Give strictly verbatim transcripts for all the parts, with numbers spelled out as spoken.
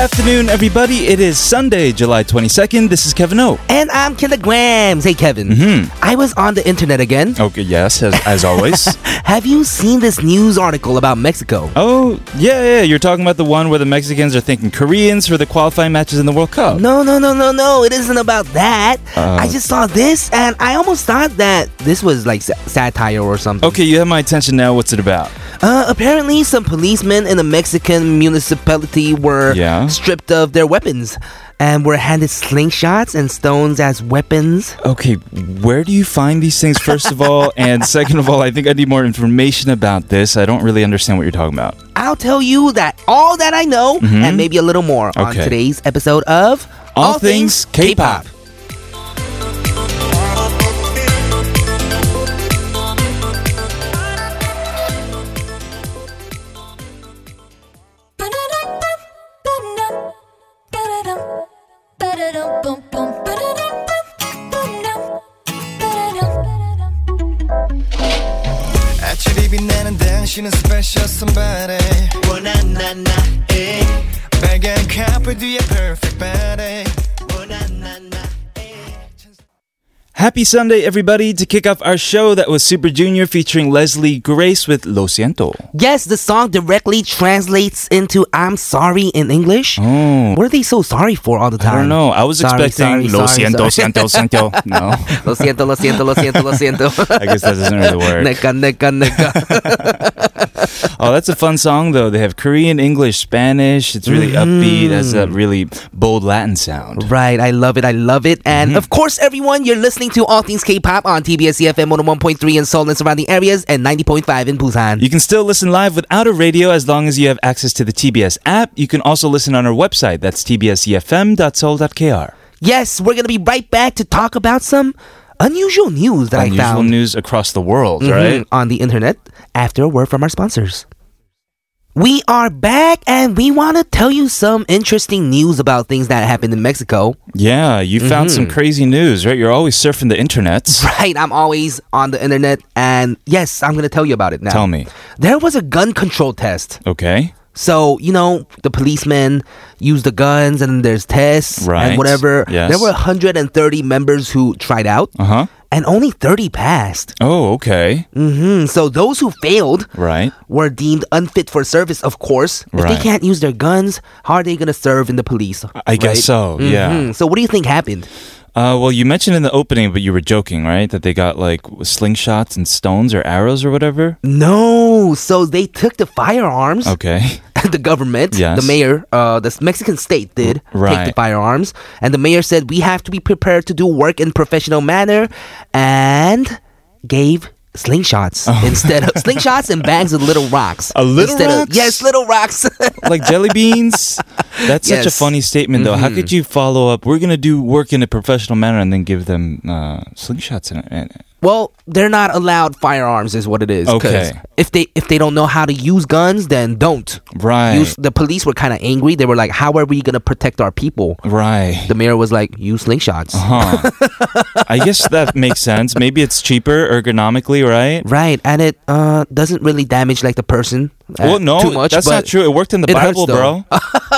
afternoon, everybody. It is Sunday, July twenty-second. This is Kevin O. And I'm Killagrams. Hey, Kevin. Mm-hmm. I was on the internet again. Okay, yes, as, as always. Have you seen this news article about Mexico? Oh, yeah, yeah. You're talking about the one where the Mexicans are thanking Koreans for the qualifying matches in the World Cup. No, no, no, no, no. It isn't about that. Uh, I just saw this, and I almost thought that this was like satire or something. Okay, you have my attention now. What's it about? Uh, apparently, some policemen in a Mexican municipality were yeah. stripped of their weapons and were handed slingshots and stones as weapons. Okay, where do you find these things, first of all? And second of all, I think I need more information about this. I don't really understand what you're talking about. I'll tell you that all that I know, mm-hmm. and maybe a little more, okay. on today's episode of All, all Things, Things K-Pop. K-Pop. Happy Sunday, everybody. To kick off our show, that was Super Junior featuring Leslie Grace with Lo Siento. Yes, the song directly translates into I'm sorry in English. Oh. What are they so sorry for all the time? I don't know. I was sorry, expecting sorry, Lo sorry, Siento, sorry. Siento, Siento, Siento. No. Lo Siento, Lo Siento, Lo Siento, Lo Siento. I guess that doesn't really work. Neka, neka, neka. Oh, that's a fun song, though. They have Korean, English, Spanish. It's really mm-hmm. upbeat. That's a really bold Latin sound. Right. I love it. I love it. And, mm-hmm. of course, everyone, you're listening to All Things K-Pop on T B S E F M one oh one point three in Seoul and surrounding areas and ninety point five in Busan. You can still listen live without a radio as long as you have access to the T B S app. You can also listen on our website. That's t b s e f m dot seoul dot k r. Yes, we're going to be right back to talk about some unusual news that unusual I found. Unusual news across the world, mm-hmm, right? On the internet, after a word from our sponsors. We are back, and we want to tell you some interesting news about things that happened in Mexico. Yeah, you found mm-hmm. some crazy news, right? You're always surfing the internet. Right, I'm always on the internet, and yes, I'm going to tell you about it now. Tell me. There was a gun control test. Okay. So, you know, the policemen use the guns, and there's tests right. and whatever. Yes. There were one hundred thirty members who tried out. Uh-huh. And only thirty passed. Oh, okay. Mm-hmm. So those who failed right. were deemed unfit for service, of course. If right. they can't use their guns, how are they going to serve in the police? I right? guess so, mm-hmm. yeah. So what do you think happened? Uh, well, you mentioned in the opening, but you were joking, right? That they got, like, slingshots and stones or arrows or whatever? No. So they took the firearms. Okay. The government, yes. the mayor, uh, the Mexican state did right. take the firearms. And the mayor said, we have to be prepared to do work in professional manner, and gave slingshots oh. instead of slingshots and bags of little rocks. A little instead rocks? Of, yes, little rocks. Like jelly beans? That's yes. such a funny statement, though. Mm-hmm. How could you follow up, we're going to do work in a professional manner, and then give them uh, slingshots and, and well, they're not allowed firearms is what it is. Okay. If they if they don't know how to use guns, then don't. Right. Use, the police were kind of angry. They were like, how are we going to protect our people? Right. The mayor was like, use slingshots. Uh-huh. I guess that makes sense. Maybe it's cheaper ergonomically, right? Right. And it uh, doesn't really damage like the person. Uh, well, no, too much, that's not true. It worked in the Bible, hurts, bro.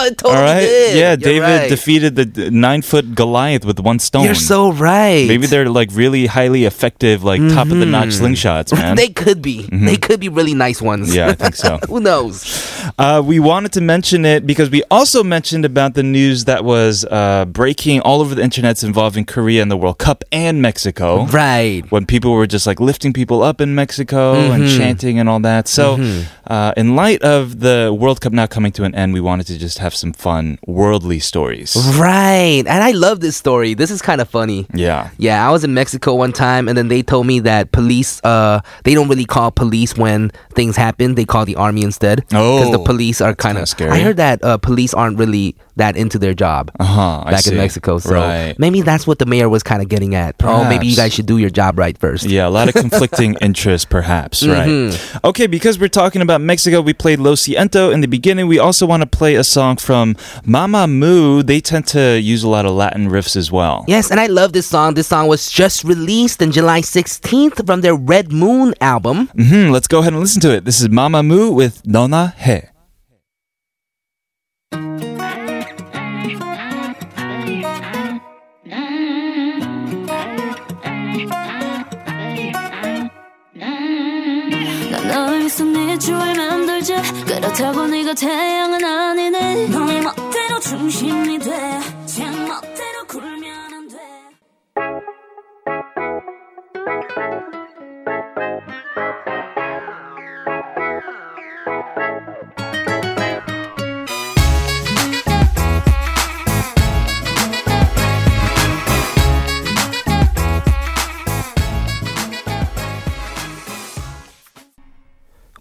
It totally all right? did. Yeah, you're David right. defeated the nine-foot Goliath with one stone. You're so right. Maybe they're like really highly effective, like mm-hmm. top-of-the-notch slingshots, man. They could be. Mm-hmm. They could be really nice ones. Yeah, I think so. Who knows? Uh, we wanted to mention it because we also mentioned about the news that was uh, breaking all over the internets involving Korea and the World Cup and Mexico. Right. When people were just like lifting people up in Mexico mm-hmm. and chanting and all that. So, mm-hmm. uh, in light of the World Cup now coming to an end, we wanted to just have some fun worldly stories. Right. And I love this story. This is kind of funny. Yeah. Yeah, I was in Mexico one time, and then they told me that police, uh, they don't really call police when things happen. They call the army instead. Oh. Because the police are kind of scary. I heard that uh, police aren't really that into their job uh-huh, back in Mexico. So right. maybe that's what the mayor was kind of getting at. Perhaps. Oh, maybe you guys should do your job right first. Yeah, a lot of conflicting interests perhaps. Right. Mm-hmm. Okay, because we're talking about Mexico, we played Lo Siento in the beginning. We also want to play a song from Mama Moo. They tend to use a lot of Latin riffs as well. Yes, and I love this song. This song was just released on July sixteenth from their Red Moon album. Mm-hmm. Let's go ahead and listen to it. This is Mama Moo with 너나 해. 자고 네가 태양은 아니네 너의 멋대로 중심이 돼 제 멋대로 굴면 안 돼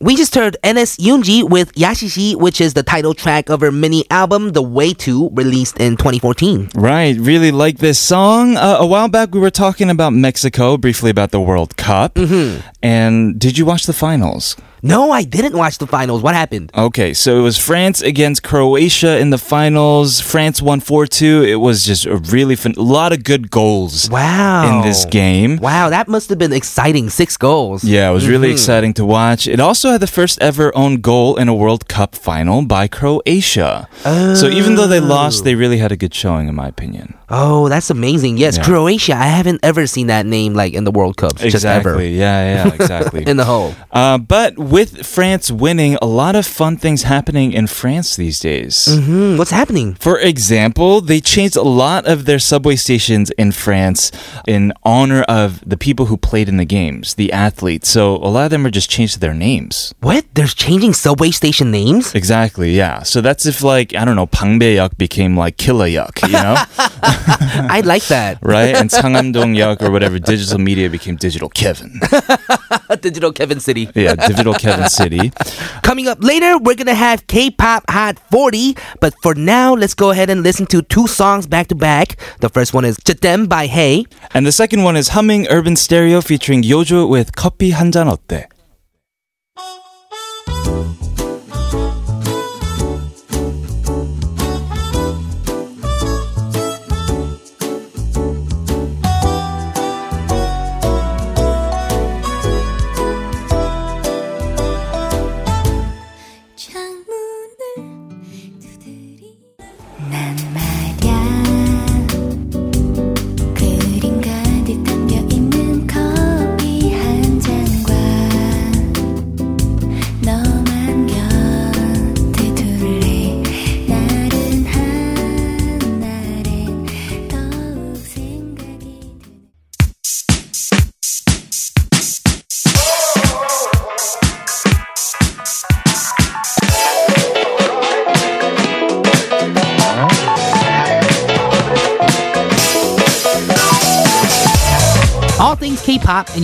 We just heard N S Yunji with Yashishi, which is the title track of her mini-album, The Way To, released in twenty fourteen. Right, really like this song. Uh, a while back, we were talking about Mexico, briefly about the World Cup. Mm-hmm. And did you watch the finals? No, I didn't watch the finals. What happened? Okay, so it was France against Croatia in the finals. France won four two. It was just a really fun, a lot of good goals wow. in this game. Wow, that must have been exciting. Six goals. Yeah, it was really mm-hmm. exciting to watch. It also had the first ever own goal in a World Cup final by Croatia. Oh. So even though they lost, they really had a good showing, in my opinion. Oh, that's amazing. Yes, yeah. Croatia. I haven't ever seen that name like in the World Cup. Exactly. Just ever. Yeah, yeah, exactly. In the hole. Uh, but with France winning, a lot of fun things happening in France these days. Mm-hmm. What's happening? For example, they changed a lot of their subway stations in France in honor of the people who played in the games, the athletes. So a lot of them are just changed to their names. What? They're changing subway station names? Exactly, yeah. So that's if like, I don't know, Pangbaeyeok became like Killayeok, you know? I like that. Right? And Sangamdongyeok or whatever, digital media became Digital Kevin. Digital Kevin City. Yeah, Digital Kevin City. Coming up later, we're going to have K-pop Hot forty. But for now, let's go ahead and listen to two songs back to back. The first one is Jetem by Haze. And the second one is Humming Urban Stereo featuring Yojo with 커피 한잔 어때? K-pop in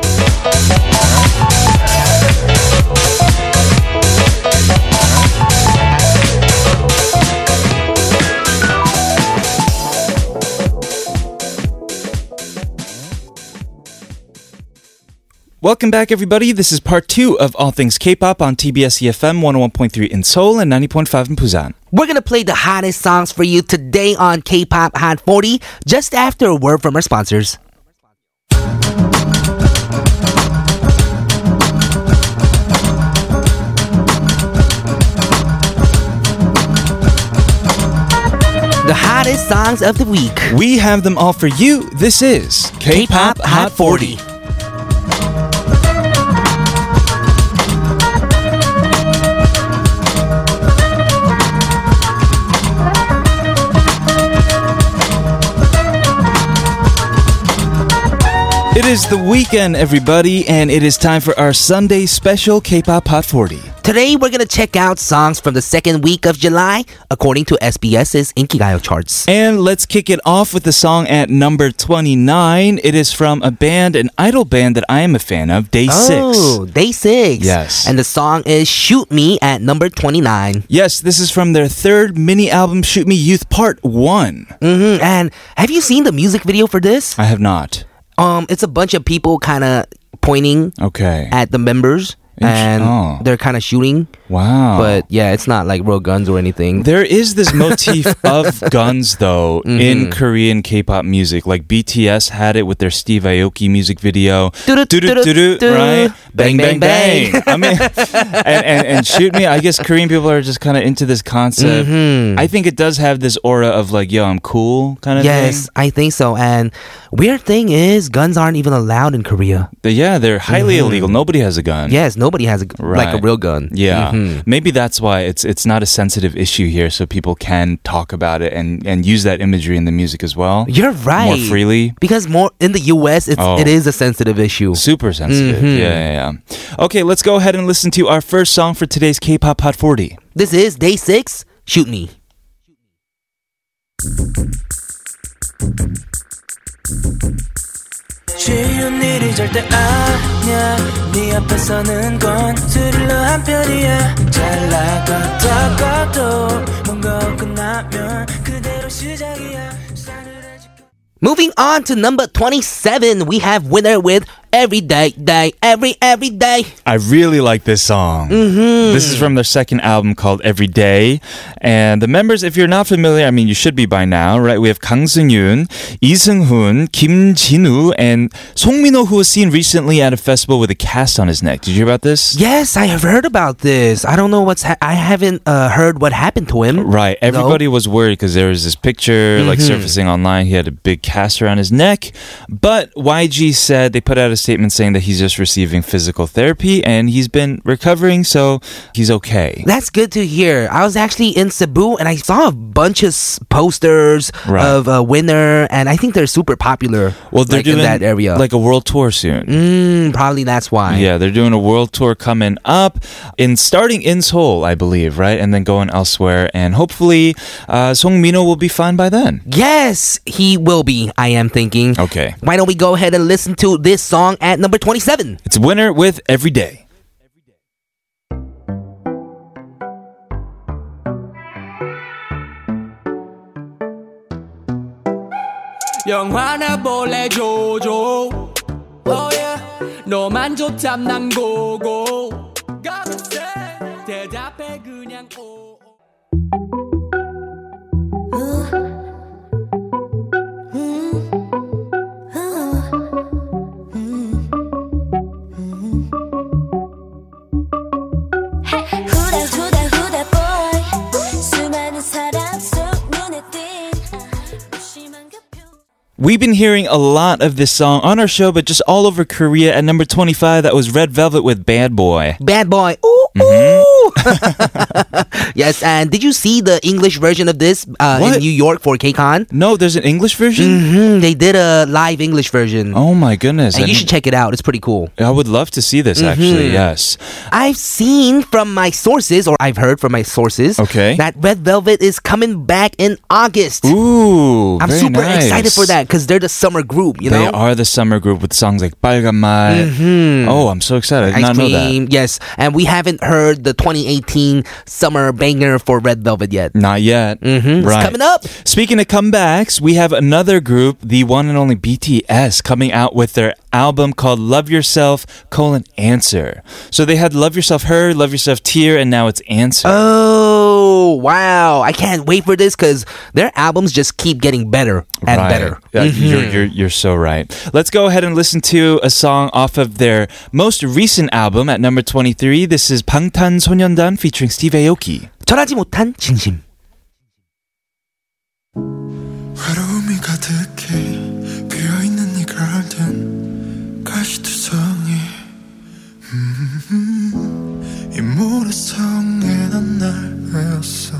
Welcome back, everybody. This is part two of All Things K-pop on T B S E F M one oh one point three in Seoul and ninety point five in Busan. We're going to play the hottest songs for you today on K-pop Hot forty, just after a word from our sponsors. The hottest songs of the week. We have them all for you. This is K-pop, K-pop Hot forty. forty. It is the weekend, everybody, and it is time for our Sunday special K-pop Hot forty. Today, we're going to check out songs from the second week of July, according to S B S's Inkigayo charts. And let's kick it off with the song at number twenty-nine. It is from a band, an idol band that I am a fan of, Day six. Oh, Day six. Yes. And the song is Shoot Me at number twenty-nine. Yes, this is from their third mini-album, Shoot Me Youth Part one. Mm-hmm. And have you seen the music video for this? I have not. Um, it's a bunch of people kind of pointing okay. at the members, and oh. they're kind of shooting. Wow. But yeah, it's not like real guns or anything. There is this motif of guns, though, mm-hmm. in Korean K-pop music. Like B T S had it with their Steve Aoki music video. Right? Bang, bang, bang. I mean, and, and, and Shoot Me, I guess Korean people are just kind of into this concept. Mm-hmm. I think it does have this aura of like, yo, I'm cool kind of yes, thing. Yes, I think so. And weird thing is, guns aren't even allowed in Korea. But yeah, they're highly mm-hmm. illegal. Nobody has a gun. Yes, nobody has a, right. like a real gun. Yeah. Mm-hmm. Maybe that's why it's it's not a sensitive issue here, so people can talk about it and, and use that imagery in the music as well. You're right. More freely. Because more in the U S, it's, oh, it is a sensitive issue. Super sensitive. Mm-hmm. Yeah, yeah, yeah. Okay, let's go ahead and listen to our first song for today's K-Pop Hot forty. This is Day six, Shoot Me. 쉬운 일이 절대 아니야 네 앞에 서는 건 스릴러 한 편이야 잘 나갔다가도 뭔가 끝나면 그대로 시작이야 Moving on to number twenty-seven, we have Winner with Every Day, Day, Every, Every Day. I really like this song. Mm-hmm. This is from their second album called Every Day. And the members, if you're not familiar, I mean, you should be by now, right? We have Kang Seung-yoon, Lee Seung-hoon, Kim Jin-woo, and Song Min-ho, who was seen recently at a festival with a cast on his neck. Did you hear about this? Yes, I have heard about this. I don't know what's... Ha- I haven't uh, heard what happened to him. Right. Everybody no. was worried because there was this picture, mm-hmm. like, surfacing online. He had a big cast around his neck. But Y G said they put out a statement saying that he's just receiving physical therapy and he's been recovering, so he's okay. That's good to hear. I was actually in Cebu and I saw a bunch of posters right. of uh, Winner, and I think they're super popular. Well, they're like, doing in that area. Like a world tour soon. Mm, probably that's why. Yeah, they're doing a world tour coming up, in starting in Seoul, I believe, right? And then going elsewhere, and hopefully uh, Song Min-ho will be fine by then. Yes, he will be, I am thinking. Okay. Why don't we go ahead and listen to this song at number twenty-seven. It's Winner with Every Day. 영화나 볼래 조조 너만 좋담 난 고고 대답해 그냥 오 We've been hearing a lot of this song on our show, but just all over Korea. At number twenty-five, that was Red Velvet with Bad Boy. Bad Boy. Ooh, mm-hmm. ooh. Yes, and did you see the English version of this uh, in New York for K-Con? No, there's an English version? Mm-hmm. They did a live English version. Oh, my goodness. And I you should check it out. It's pretty cool. I would love to see this, mm-hmm. actually, yes. I've seen from my sources, or I've heard from my sources, okay. that Red Velvet is coming back in August. Ooh, I'm very super nice. excited for that. Because they're the summer group, you they know? They are the summer group with songs like 빨간 말. Mm-hmm. Oh, I'm so excited. I did not know that. Yes, and we haven't heard the twenty eighteen summer banger for Red Velvet yet. Not yet. Mm-hmm. Right. It's coming up. Speaking of comebacks, we have another group, the one and only B T S, coming out with their album called Love Yourself, colon, Answer. So they had Love Yourself Her, Love Yourself Tear, and now it's Answer. Oh, wow. I can't wait for this because their albums just keep getting better and right. better. Uh, mm-hmm. you're, you're, you're so right. Let's go ahead and listen to a song off of their most recent album at number twenty-three. This is 방탄소년단 featuring Steve Aoki. 전하지 못한 진심. 외로움이 가득해 비어있는 네 garden 가시투성이 음, 이 모래성에 난 날 외웠어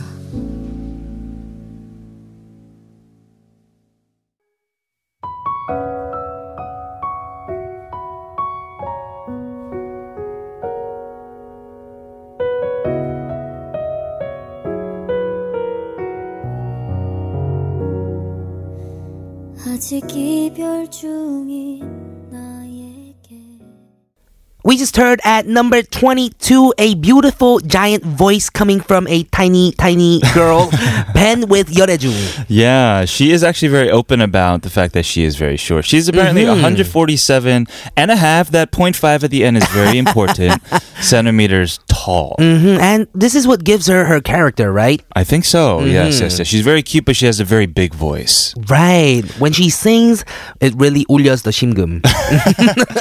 We just heard at number twenty-two a beautiful giant voice coming from a tiny, tiny girl, Ben with Yeoreju. Yeah, she is actually very open about the fact that she is very short. She's apparently mm-hmm. one forty-seven and a half. That point five at the end is very important. Centimeters tall. tall. Mm-hmm. And this is what gives her her character, right? I think so. Mm-hmm. Yes, yes, yes. She's very cute, but she has a very big voice. Right. When she sings, it really 울려서 심금.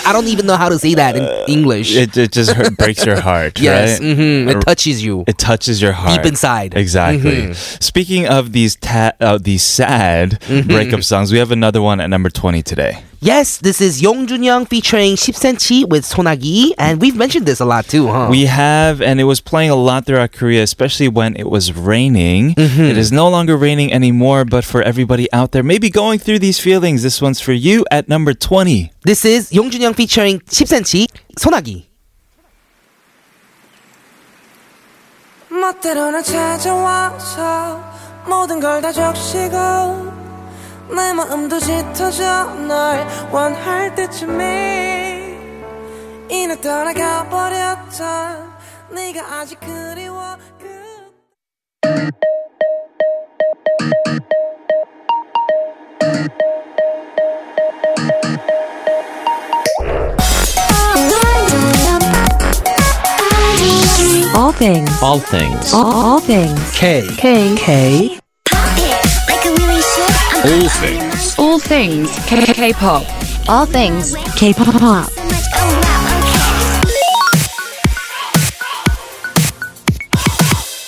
I don't even know how to say that in uh, English. It, it just hurt, breaks your heart, yes, right? Yes. Mm-hmm. It touches you. It touches your heart. Deep inside. Exactly. Mm-hmm. Speaking of these, ta- uh, these sad mm-hmm. breakup songs, we have another one at number twenty today. Yes, this is Yong Jun Young featuring ten centimeter with Sonagi. And we've mentioned this a lot too, huh? We have, and it was playing a lot throughout Korea, especially when it was raining. Mm-hmm. It is no longer raining anymore, but for everybody out there maybe going through these feelings, this one's for you at number twenty. This is Yong Jun Young featuring ten centimeter, Sonagi. 멋대로 찾아와서 모든 걸 다 적시고 내 마음도 짙어져 널 원할 때쯤에 이내 떠나가 버렸던 네가 아직 그리워 그... All things. All things. All, all things. K. K. K. All things. All things. K- K-pop. All things. K-pop.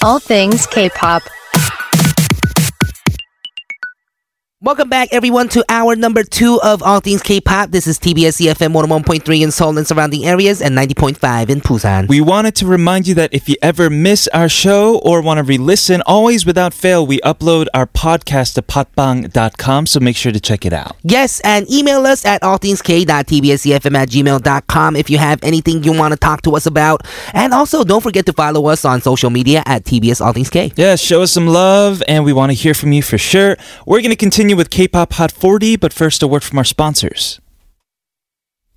All things K-pop. Welcome back, everyone, to hour number two of All Things K-Pop. This is T B S E F M one oh one point three in Seoul and surrounding areas and ninety point five in Busan. We wanted to remind you that if you ever miss our show or want to re-listen, always without fail, we upload our podcast to 팟빵 dot com, so make sure to check it out. Yes, and email us at all things k dot t b s e f m at gmail dot com if you have anything you want to talk to us about. And also, don't forget to follow us on social media at T B S All Things K. Yeah, show us some love, and we want to hear from you for sure. We're going to continue with K-pop Hot forty, but first a word from our sponsors.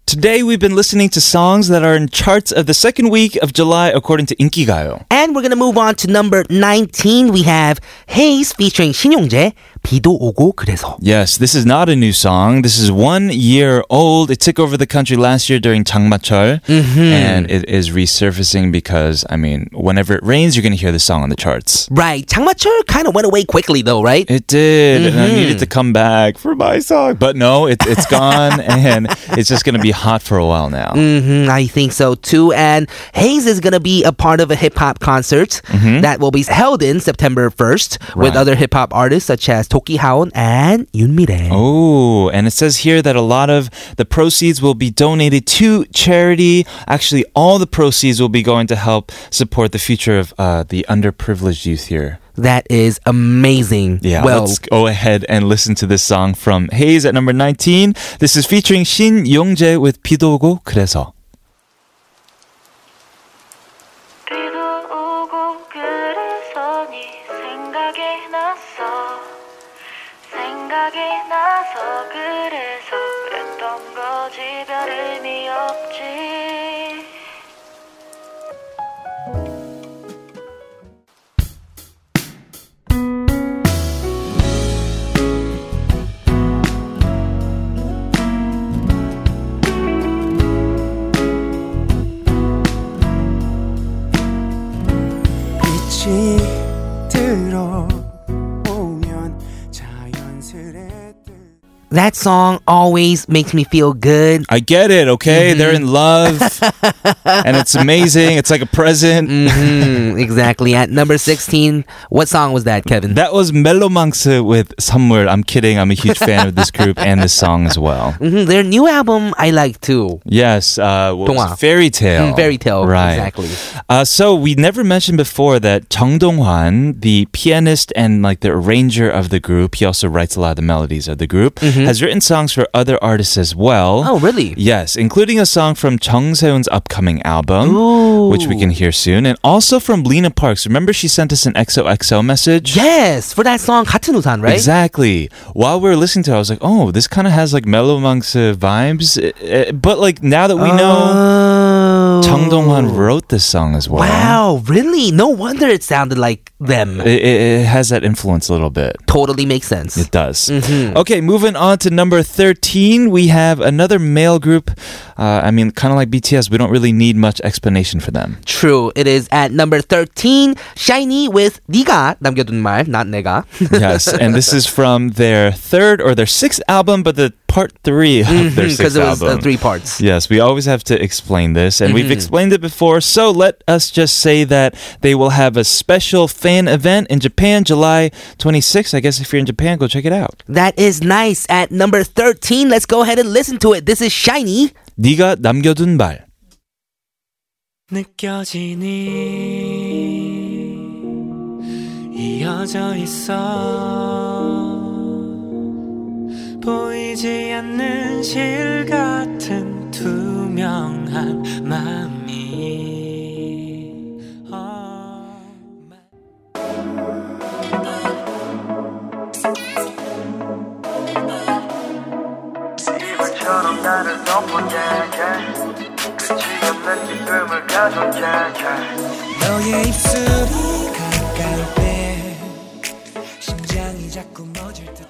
Today we've been listening to songs that are in charts of the second week of July according to Inkigayo. And we're going to move on to number nineteen. We have Haze featuring 신용재, 비도 오고 그래서. Yes, this is not a new song. This is one year old. It took over the country last year during 장마철. Mm-hmm. And it is resurfacing because, I mean, whenever it rains, you're going to hear this song on the charts. Right. 장마철 kind of went away quickly though, right? It did. Mm-hmm. And I needed to come back for my song. But no, it, it's gone and it's just going to be hot for a while now. Mm-hmm, I think so too. And Haze is going to be a part of a hip-hop concert mm-hmm. that will be held in September first right. with other hip-hop artists such as Toki Haon and Yoonmi-rae. Oh, and it says here that a lot of the proceeds will be donated to charity. Actually, all the proceeds will be going to help support the future of uh, the underprivileged youth here. That is amazing. Yeah, well, let's go ahead and listen to this song from Haze at number nineteen. This is featuring 신용재 with 비도 오고 그래서. 비도 오고 그래서 네 생각이 났어. 생각이 나서 그래서 그랬던 거지 별 의미 없지. That song always makes me feel good. I get it, okay? Mm-hmm. They're in love. And it's amazing. It's like a present. Mm-hmm. Exactly. At number sixteen, what song was that, Kevin? That was Melomangs with 선물. I'm kidding. I'm a huge fan of this group and this song as well. Mm-hmm. Their new album, I like too. Yes. Uh, what Fairy Tale. Mm, Fairy Tale. Right. Exactly. Uh, so we never mentioned before that Jung Dong-hwan, the pianist and like the arranger of the group, he also writes a lot of the melodies of the group. Mm-hmm. Has written songs for other artists as well. Oh, really? Yes, including a song from Kang Seung-yoon's upcoming album, ooh, which we can hear soon, and also from Lena Parks. Remember she sent us an X O X O message? Yes, for that song, 같은 우산, right? Exactly. While we were listening to it, I was like, oh, this kind of has like Melomangs vibes, but like now that we know... Uh... Dong-hwan wrote this song as well. Wow, really? No wonder it sounded like them. It, it, it has that influence a little bit. Totally makes sense. It does. Mm-hmm. Okay, moving on to number thirteen. We have another male group. Uh, I mean, kind of like B T S, we don't really need much explanation for them. True. It is at number thirteen, SHINee with 네가 남겨둔 말, not 내가. Yes, and this is from their third or their sixth album, but the part three of mm-hmm, their sixth album. Because it was uh, three parts. Yes, we always have to explain this, and mm-hmm. we've explained it before, so let us just say that they will have a special fan event in Japan, July twenty-sixth. I guess if you're in Japan, go check it out. That is nice. At number thirteen, let's go ahead and listen to it. This is SHINee. 네가 남겨둔 말. 느껴지니 이어져 있어 보이지 않는 실 같은 투명한 맘이 이것처럼 나를 덮어내 끝이 없는 지금을 가져내 너의 입술이 가까울 때 심장이 자꾸 멎을 듯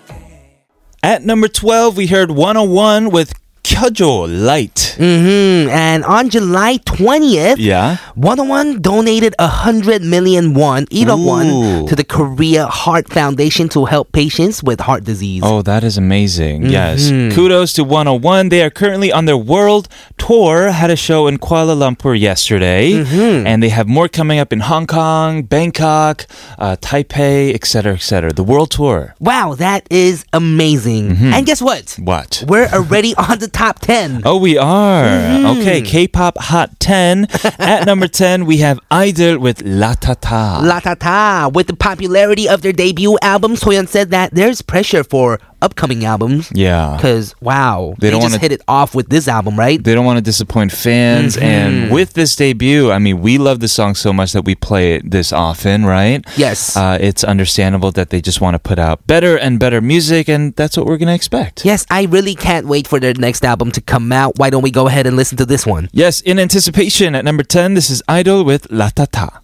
At number twelve, we heard one oh one with 켜줘 light. Mm-hmm. And on July twentieth, yeah. one oh one donated one hundred million won, 일억 won, to the Korea Heart Foundation to help patients with heart disease. Oh, that is amazing. Mm-hmm. Yes. Kudos to one oh one. They are currently on their world tour. Had a show in Kuala Lumpur yesterday. Mm-hmm. And they have more coming up in Hong Kong, Bangkok, uh, Taipei, et cetera, et cetera. The world tour. Wow, that is amazing. Mm-hmm. And guess what? What? We're already on the top ten. Oh, we are. Mm-hmm. Okay, K-pop Hot ten. At number ten, we have Idol with 라타타. 라타타. With the popularity of their debut album, Soyeon said that there's pressure for upcoming albums. Yeah. Because, wow, they, they don't just wanna, hit it off with this album, right? They don't want to disappoint fans. Mm-hmm. And with this debut, I mean, we love the song so much that we play it this often, right? Yes. Uh, it's understandable that they just want to put out better and better music, and that's what we're going to expect. Yes, I really can't wait for their next album to come out. Why don't we go ahead and listen to this one? Yes, in anticipation, at number ten, this is Idol with 라타타.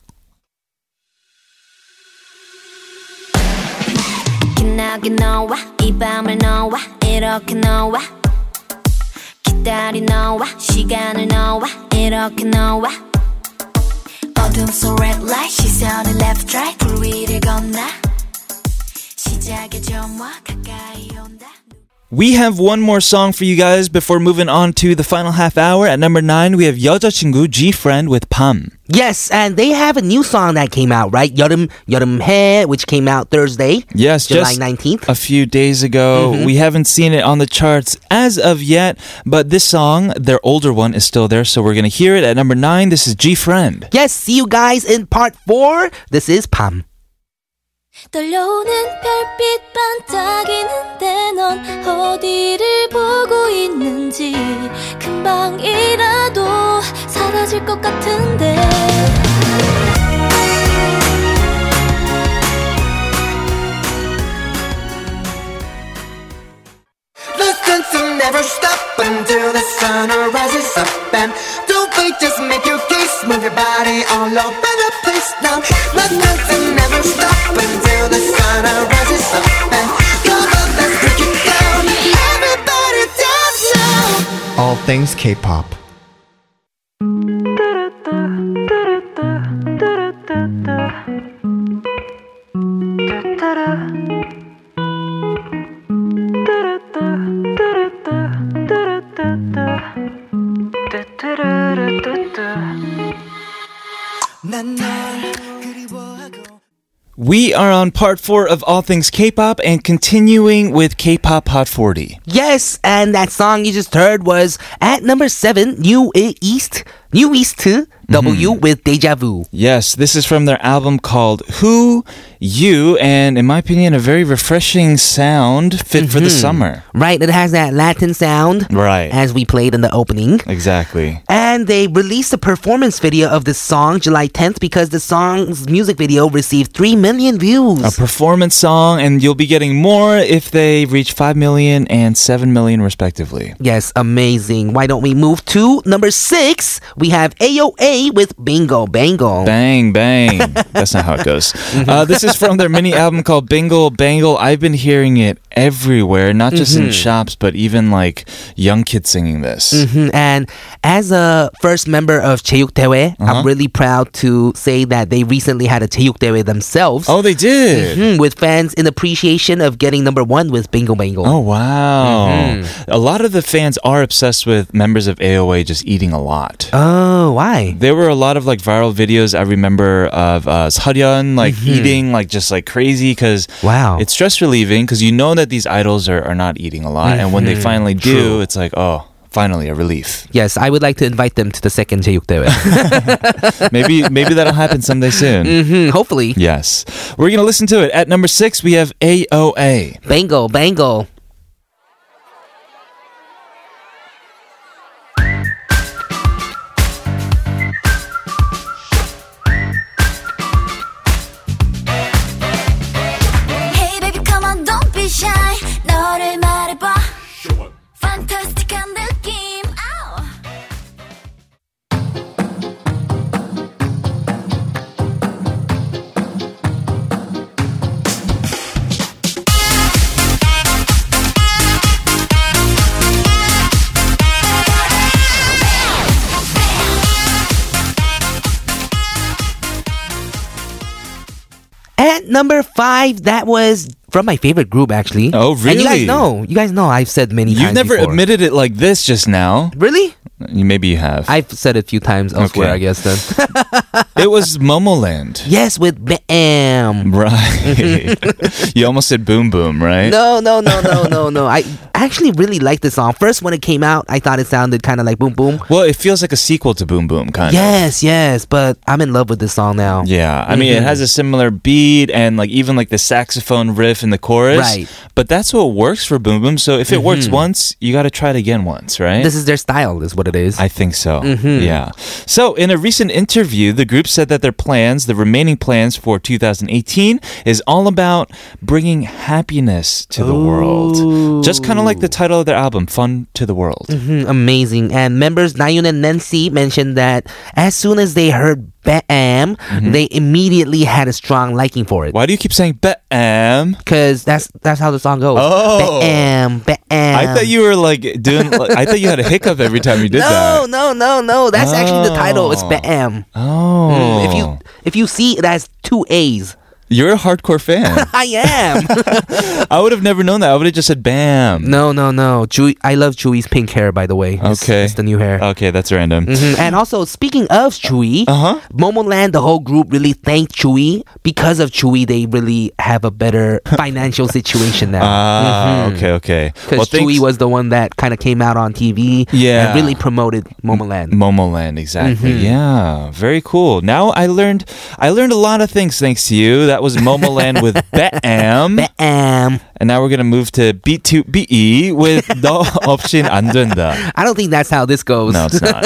너와 이 밤을 너와 이렇게 너와 기다린 너와 시간을 너와 이렇게 너와 어둠 속 red light 시선을 left right 불 위를 건나 시작의 점화 가까이 온다 We have one more song for you guys before moving on to the final half hour. At number nine, we have 여자친구 G Friend with 밤. Yes, and they have a new song that came out, right? 여름, 여름해, which came out Thursday, yes, July nineteenth. A few days ago. Mm-hmm. We haven't seen it on the charts as of yet, but this song, their older one, is still there, so we're going to hear it. At number nine, this is G Friend. Yes, see you guys in part four. This is 밤. 떨려오는 별빛 반짝이는데 넌 어디를 보고 있는지 금방이라도 사라질 것 같은데 The dancing never stop until the sun rises up and don't wait just make your kiss move your body all over the place now The dancing never stop until the sun rises up and come on let's break it down everybody dance now All things K-pop We are on part four of All Things K-pop and continuing with K-pop Hot forty. Yes, and that song you just heard was at number seven, New East, New East W mm-hmm. with Deja Vu. Yes, this is from their album called Who You, and in my opinion, a very refreshing sound fit mm-hmm. for the summer. Right, it has that Latin sound, right, as we played in the opening. Exactly. And they released a performance video of this song July tenth because the song's music video received three million views. A performance song, and you'll be getting more if they reach five million and seven million respectively. Yes, amazing. Why don't we move to number six? We have A O A with Bingo Bango. Bang, bang. That's not how it goes. Mm-hmm. Uh, this is from their mini album called Bingo Bango. I've been hearing it everywhere, not just mm-hmm. in shops, but even like young kids singing this. Mm-hmm. And as a first member of 제육대회, uh-huh. I'm really proud to say that they recently had a 제육대회 themselves. Oh, they did? Mm-hmm. With fans in appreciation of getting number one with Bingo Bango. Oh, wow. Mm-hmm. A lot of the fans are obsessed with members of A O A just eating a lot. Oh, why? There were a lot of like viral videos I remember of uh, Seoryeon like mm-hmm. eating like just like crazy because wow. it's stress relieving because you know that these idols are, are not eating a lot mm-hmm. and when they finally do, True. It's like, oh, finally, a relief. Yes, I would like to invite them to the second 제육대회. maybe, maybe that'll happen someday soon. Mm-hmm, hopefully. Yes. We're going to listen to it. At number six, we have A O A. Bango, bango. Number five, that was from my favorite group, actually. Oh, really? And you guys know. You guys know I've said many You've times You've never before. Admitted it like this just now. Really? Maybe you have. I've said it a few times elsewhere, okay. I guess, then. It was Momoland. Yes, with Bam. Right. You almost said Boom Boom, right? No, no, no, no, no, no. I actually really liked this song. First, when it came out, I thought it sounded kind of like Boom Boom. Well, it feels like a sequel to Boom Boom, kind of. Yes, yes, but I'm in love with this song now. Yeah, I mm-hmm. mean, it has a similar beat and like even like the saxophone riff in the chorus. Right. But that's what works for Boom Boom, so if it mm-hmm. works once, you got to try it again once, right? This is their style, is what it is. I think so, mm-hmm. yeah. So, in a recent interview, the group said that their plans, the remaining plans for twenty eighteen, is all about bringing happiness to the Ooh. World. Just kind of like like the title of their album, Fun to the World. Mm-hmm, amazing. And members Naeun and Nancy mentioned that as soon as they heard Bam, mm-hmm. they immediately had a strong liking for it. Why do you keep saying Bam? Because that's that's how the song goes. Oh. Bam, Bam. I thought you were like doing, like, I thought you had a hiccup every time you did no, that. No, no, no, no. That's oh. actually the title. It's Bam. Oh. Mm, if you if you see it as two A's. You're a hardcore fan. I am. I would have never known that. I would have just said Bam. No, no, no. Ju- I love Chewy's pink hair, by the way. It's, okay. It's the new hair. Okay, that's random. Mm-hmm. And also, speaking of Chewy, uh-huh. Momoland, the whole group really thanked Chewy. Because of Chewy, they really have a better financial situation now. Ah, mm-hmm. okay, okay. Because well, Chewy thanks. was the one that kind of came out on T V yeah. and really promoted Momoland. Momoland, exactly. Mm-hmm. Yeah, very cool. Now I learned, I learned a lot of things thanks to you. That was Momoland with Bam. Bam. And now we're going to move to B two B E with 너 없인 안 된다. I don't think that's how this goes. No, it's not.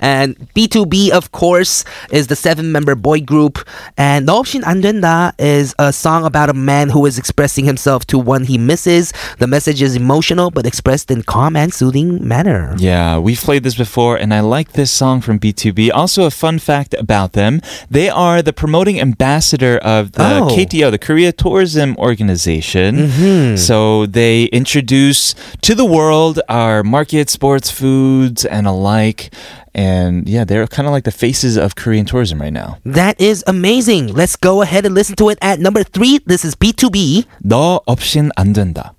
And B two B, of course, is the seven-member boy group. And 너 없인 안 된다 is a song about a man who is expressing himself to one he misses. The message is emotional, but expressed in calm and soothing manner. Yeah, we've played this before, and I like this song from B two B. Also, a fun fact about them, they are the promoting ambassador of the oh. K T O, the Korea Tourism Organization. Mm-hmm. Mm-hmm. So they introduce to the world our markets, sports, foods, and alike. And yeah, they're kind of like the faces of Korean tourism right now. That is amazing. Let's go ahead and listen to it at number three. This is B two B. 너 없인 안 된다.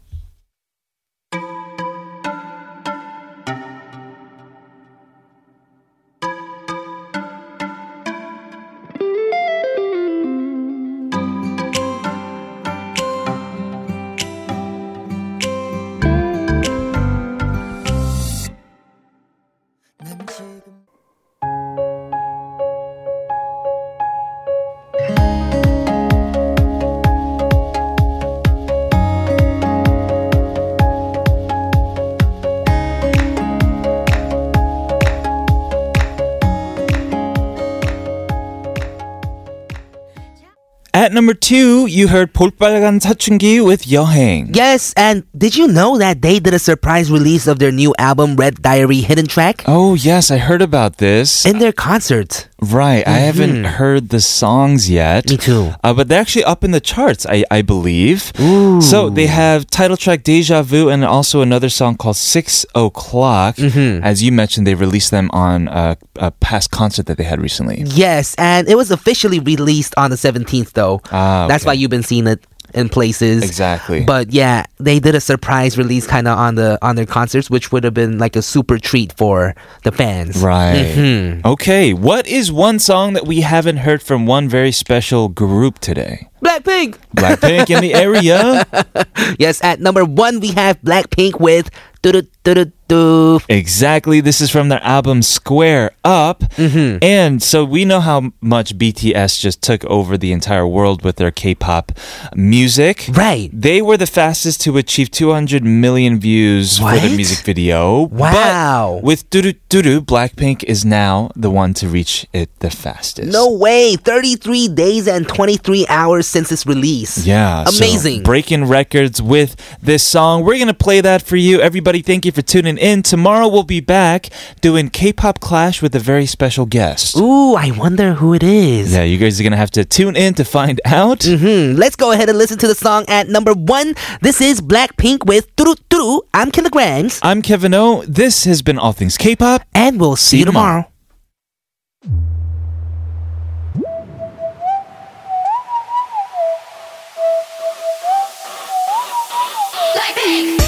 At number two, you heard 볼빨간 사춘기 with 여행. Yes, and did you know that they did a surprise release of their new album, Red Diary Hidden Track? Oh, yes, I heard about this. In their concert. Right, mm-hmm. I haven't heard the songs yet. Me too. Uh, but they're actually up in the charts, I, I believe. Ooh. So they have title track Deja Vu and also another song called Six O'Clock. Mm-hmm. As you mentioned, they released them on a, a past concert that they had recently. Yes, and it was officially released on the seventeenth, though. Ah, okay. That's why you've been seeing it in places. Exactly. But yeah, they did a surprise release kind of on the on their concerts, which would have been like a super treat for the fans. Right. Mm-hmm. Okay, what is one song that we haven't heard from one very special group today? Blackpink! Blackpink in the area. Yes, at number one, we have Blackpink with Do-do-do-do-do. Exactly. This is from their album Square Up. Mm-hmm. And so we know how much B T S just took over the entire world with their K-pop music. Right. They were the fastest to achieve two hundred million views what? for their music video. Wow. But with Do-do-do-do, Blackpink is now the one to reach it the fastest. No way. thirty-three days and twenty-three hours since its release. Yeah. Amazing. So breaking records with this song. We're going to play that for you. Everybody, thank you for tuning in. Tomorrow we'll be back doing K-pop Clash with a very special guest. Ooh, I wonder who it is. Yeah, you guys are going to have to tune in to find out. Mm-hmm. Let's go ahead and listen to the song at number one. This is Blackpink with Turu Turu. I'm Killagrams. I'm Kevin O. This has been All Things K-pop. And we'll see, see you tomorrow. tomorrow. Blackpink!